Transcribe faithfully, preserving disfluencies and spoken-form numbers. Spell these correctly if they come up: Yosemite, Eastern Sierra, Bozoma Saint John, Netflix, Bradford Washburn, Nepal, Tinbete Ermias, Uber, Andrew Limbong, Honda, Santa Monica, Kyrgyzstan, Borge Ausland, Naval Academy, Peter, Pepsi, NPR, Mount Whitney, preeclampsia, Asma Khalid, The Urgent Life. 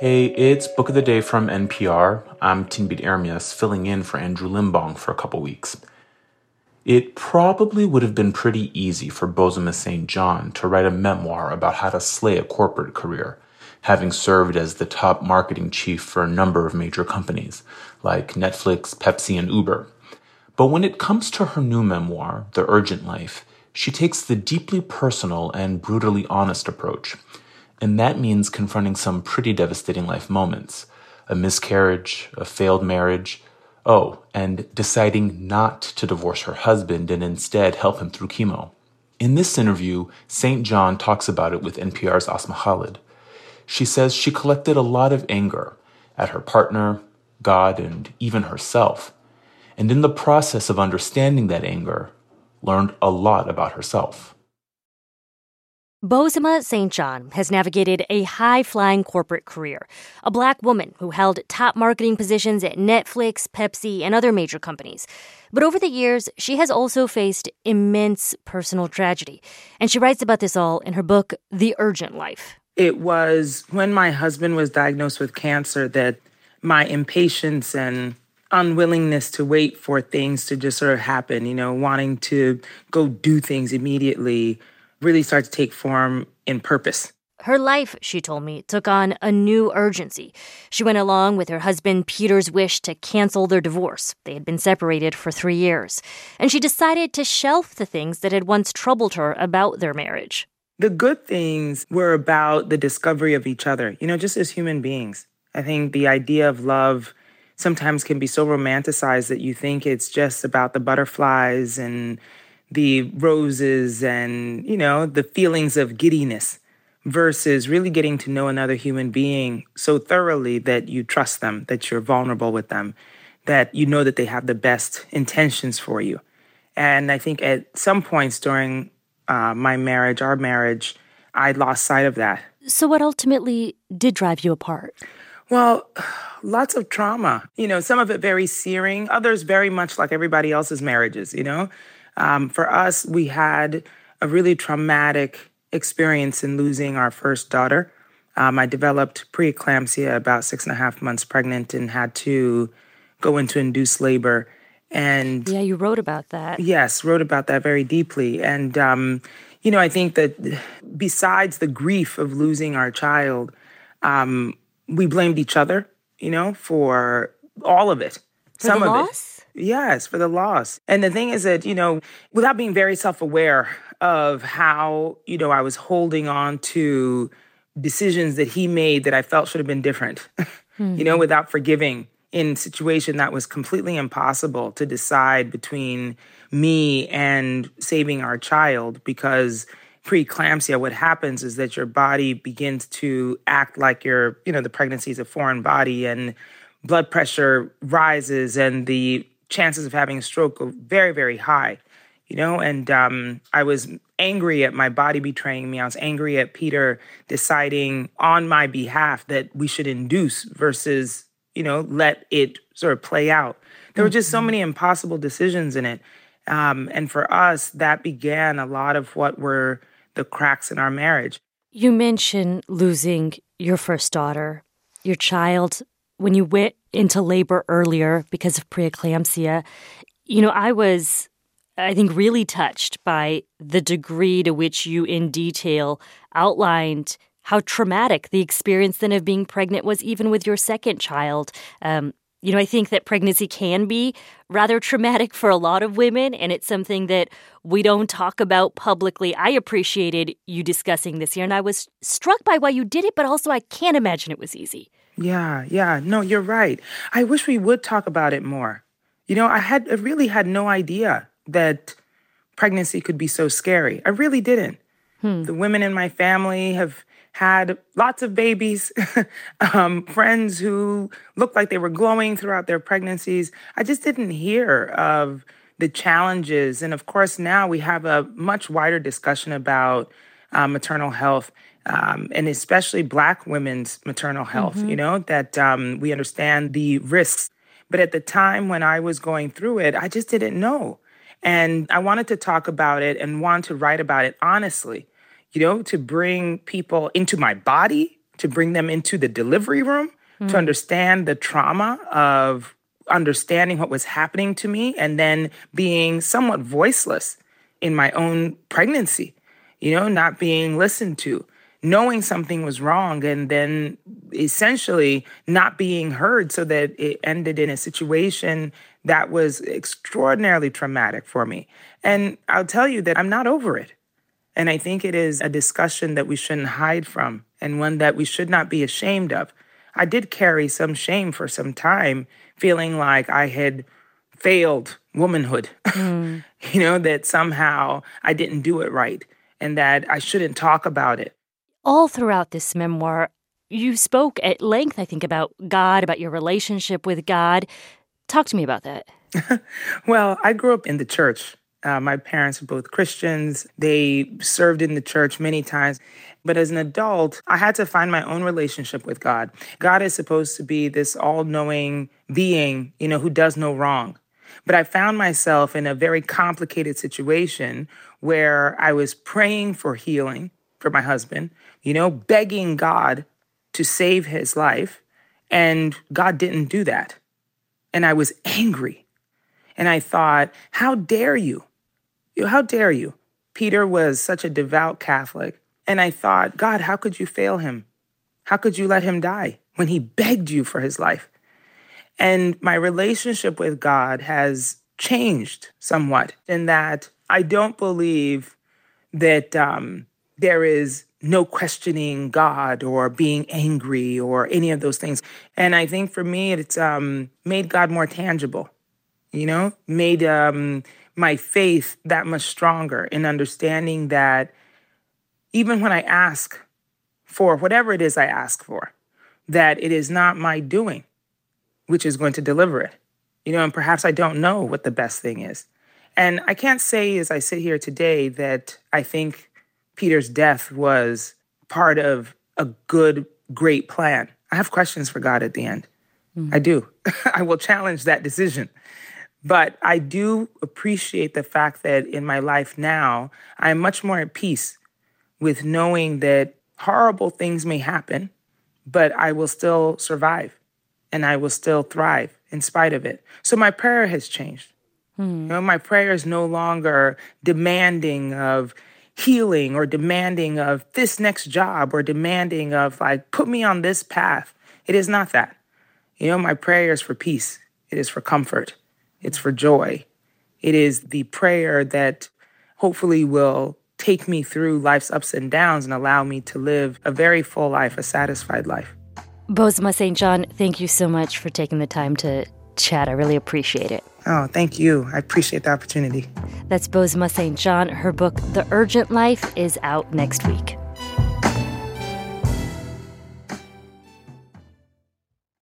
Hey, it's Book of the Day from N P R. I'm Tinbete Ermias, filling in for Andrew Limbong for a couple weeks. It probably would have been pretty easy for Bozoma Saint John to write a memoir about how to slay a corporate career, having served as the top marketing chief for a number of major companies, like Netflix, Pepsi, and Uber. But when it comes to her new memoir, The Urgent Life, she takes the deeply personal and brutally honest approach. And that means confronting some pretty devastating life moments. A miscarriage, a failed marriage, oh, and deciding not to divorce her husband and instead help him through chemo. In this interview, Saint John talks about it with N P R's Asma Khalid. She says she collected a lot of anger at her partner, God, and even herself. And in the process of understanding that anger, learned a lot about herself. Bozoma Saint John has navigated a high-flying corporate career, a black woman who held top marketing positions at Netflix, Pepsi, and other major companies. But over the years, she has also faced immense personal tragedy, and she writes about this all in her book, The Urgent Life. It was when my husband was diagnosed with cancer that my impatience and unwillingness to wait for things to just sort of happen, you know, wanting to go do things immediately, really start to take form in purpose. Her life, she told me, took on a new urgency. She went along with her husband Peter's wish to cancel their divorce. They had been separated for three years. And she decided to shelf the things that had once troubled her about their marriage. The good things were about the discovery of each other, you know, just as human beings. I think the idea of love sometimes can be so romanticized that you think it's just about the butterflies and the roses and, you know, the feelings of giddiness versus really getting to know another human being so thoroughly that you trust them, that you're vulnerable with them, that you know that they have the best intentions for you. And I think at some points during uh, my marriage, our marriage, I lost sight of that. So what ultimately did drive you apart? Well, lots of trauma. You know, some of it very searing, others very much like everybody else's marriages, you know? Um, for us, we had a really traumatic experience in losing our first daughter. Um, I developed preeclampsia about six and a half months pregnant and had to go into induced labor. And yeah, you wrote about that. Yes, wrote about that very deeply. And, um, you know, I think that besides the grief of losing our child, um, we blamed each other, you know, for all of it. For some the of loss? It. Yes, for the loss. And the thing is that, you know, without being very self-aware of how, you know, I was holding on to decisions that he made that I felt should have been different, mm-hmm. you know, without forgiving in a situation that was completely impossible to decide between me and saving our child, because preeclampsia, what happens is that your body begins to act like your, you know, the pregnancy is a foreign body and blood pressure rises and the chances of having a stroke are very, very high, you know? And um, I was angry at my body betraying me. I was angry at Peter deciding on my behalf that we should induce versus, you know, let it sort of play out. There were just so many impossible decisions in it. Um, and for us, that began a lot of what were the cracks in our marriage. You mentioned losing your first daughter, your child, when you went into labor earlier because of preeclampsia. You know, I was, I think, really touched by the degree to which you in detail outlined how traumatic the experience then of being pregnant was, even with your second child. Um, you know, I think that pregnancy can be rather traumatic for a lot of women, and it's something that we don't talk about publicly. I appreciated you discussing this here, and I was struck by why you did it, but also I can't imagine it was easy. Yeah, yeah. No, you're right. I wish we would talk about it more. You know, I had I really had no idea that pregnancy could be so scary. I really didn't. Hmm. The women in my family have had lots of babies, um, friends who looked like they were glowing throughout their pregnancies. I just didn't hear of the challenges. And of course, now we have a much wider discussion about uh, maternal health. Um, and especially Black women's maternal health, mm-hmm. you know, that um, we understand the risks. But at the time when I was going through it, I just didn't know. And I wanted to talk about it and want to write about it honestly, you know, to bring people into my body, to bring them into the delivery room, mm-hmm. to understand the trauma of understanding what was happening to me and then being somewhat voiceless in my own pregnancy, you know, not being listened to, knowing something was wrong and then essentially not being heard, so that it ended in a situation that was extraordinarily traumatic for me. And I'll tell you that I'm not over it. And I think it is a discussion that we shouldn't hide from and one that we should not be ashamed of. I did carry some shame for some time, feeling like I had failed womanhood, mm. you know, that somehow I didn't do it right and that I shouldn't talk about it. All throughout this memoir, you spoke at length, I think, about God, about your relationship with God. Talk to me about that. Well, I grew up in the church. Uh, my parents are both Christians. They served in the church many times. But as an adult, I had to find my own relationship with God. God is supposed to be this all-knowing being, you know, who does no wrong. But I found myself in a very complicated situation where I was praying for healing for my husband, you know, begging God to save his life. And God didn't do that. And I was angry. And I thought, how dare you? How dare you? Peter was such a devout Catholic. And I thought, God, how could you fail him? How could you let him die when he begged you for his life? And my relationship with God has changed somewhat in that I don't believe that um, there is no questioning God or being angry or any of those things. And I think for me, it's um, made God more tangible, you know, made um, my faith that much stronger in understanding that even when I ask for whatever it is I ask for, that it is not my doing which is going to deliver it. You know, and perhaps I don't know what the best thing is. And I can't say as I sit here today that I think Peter's death was part of a good, great plan. I have questions for God at the end. Mm-hmm. I do. I will challenge that decision. But I do appreciate the fact that in my life now, I'm much more at peace with knowing that horrible things may happen, but I will still survive and I will still thrive in spite of it. So my prayer has changed. Mm. You know, my prayer is no longer demanding of healing or demanding of this next job or demanding of like, put me on this path. It is not that. You know, my prayer is for peace. It is for comfort. It's for joy. It is the prayer that hopefully will take me through life's ups and downs and allow me to live a very full life, a satisfied life. Bozoma Saint John, thank you so much for taking the time to chat. I really appreciate it. Oh, thank you. I appreciate the opportunity. That's Bozoma Saint John. Her book, The Urgent Life, is out next week.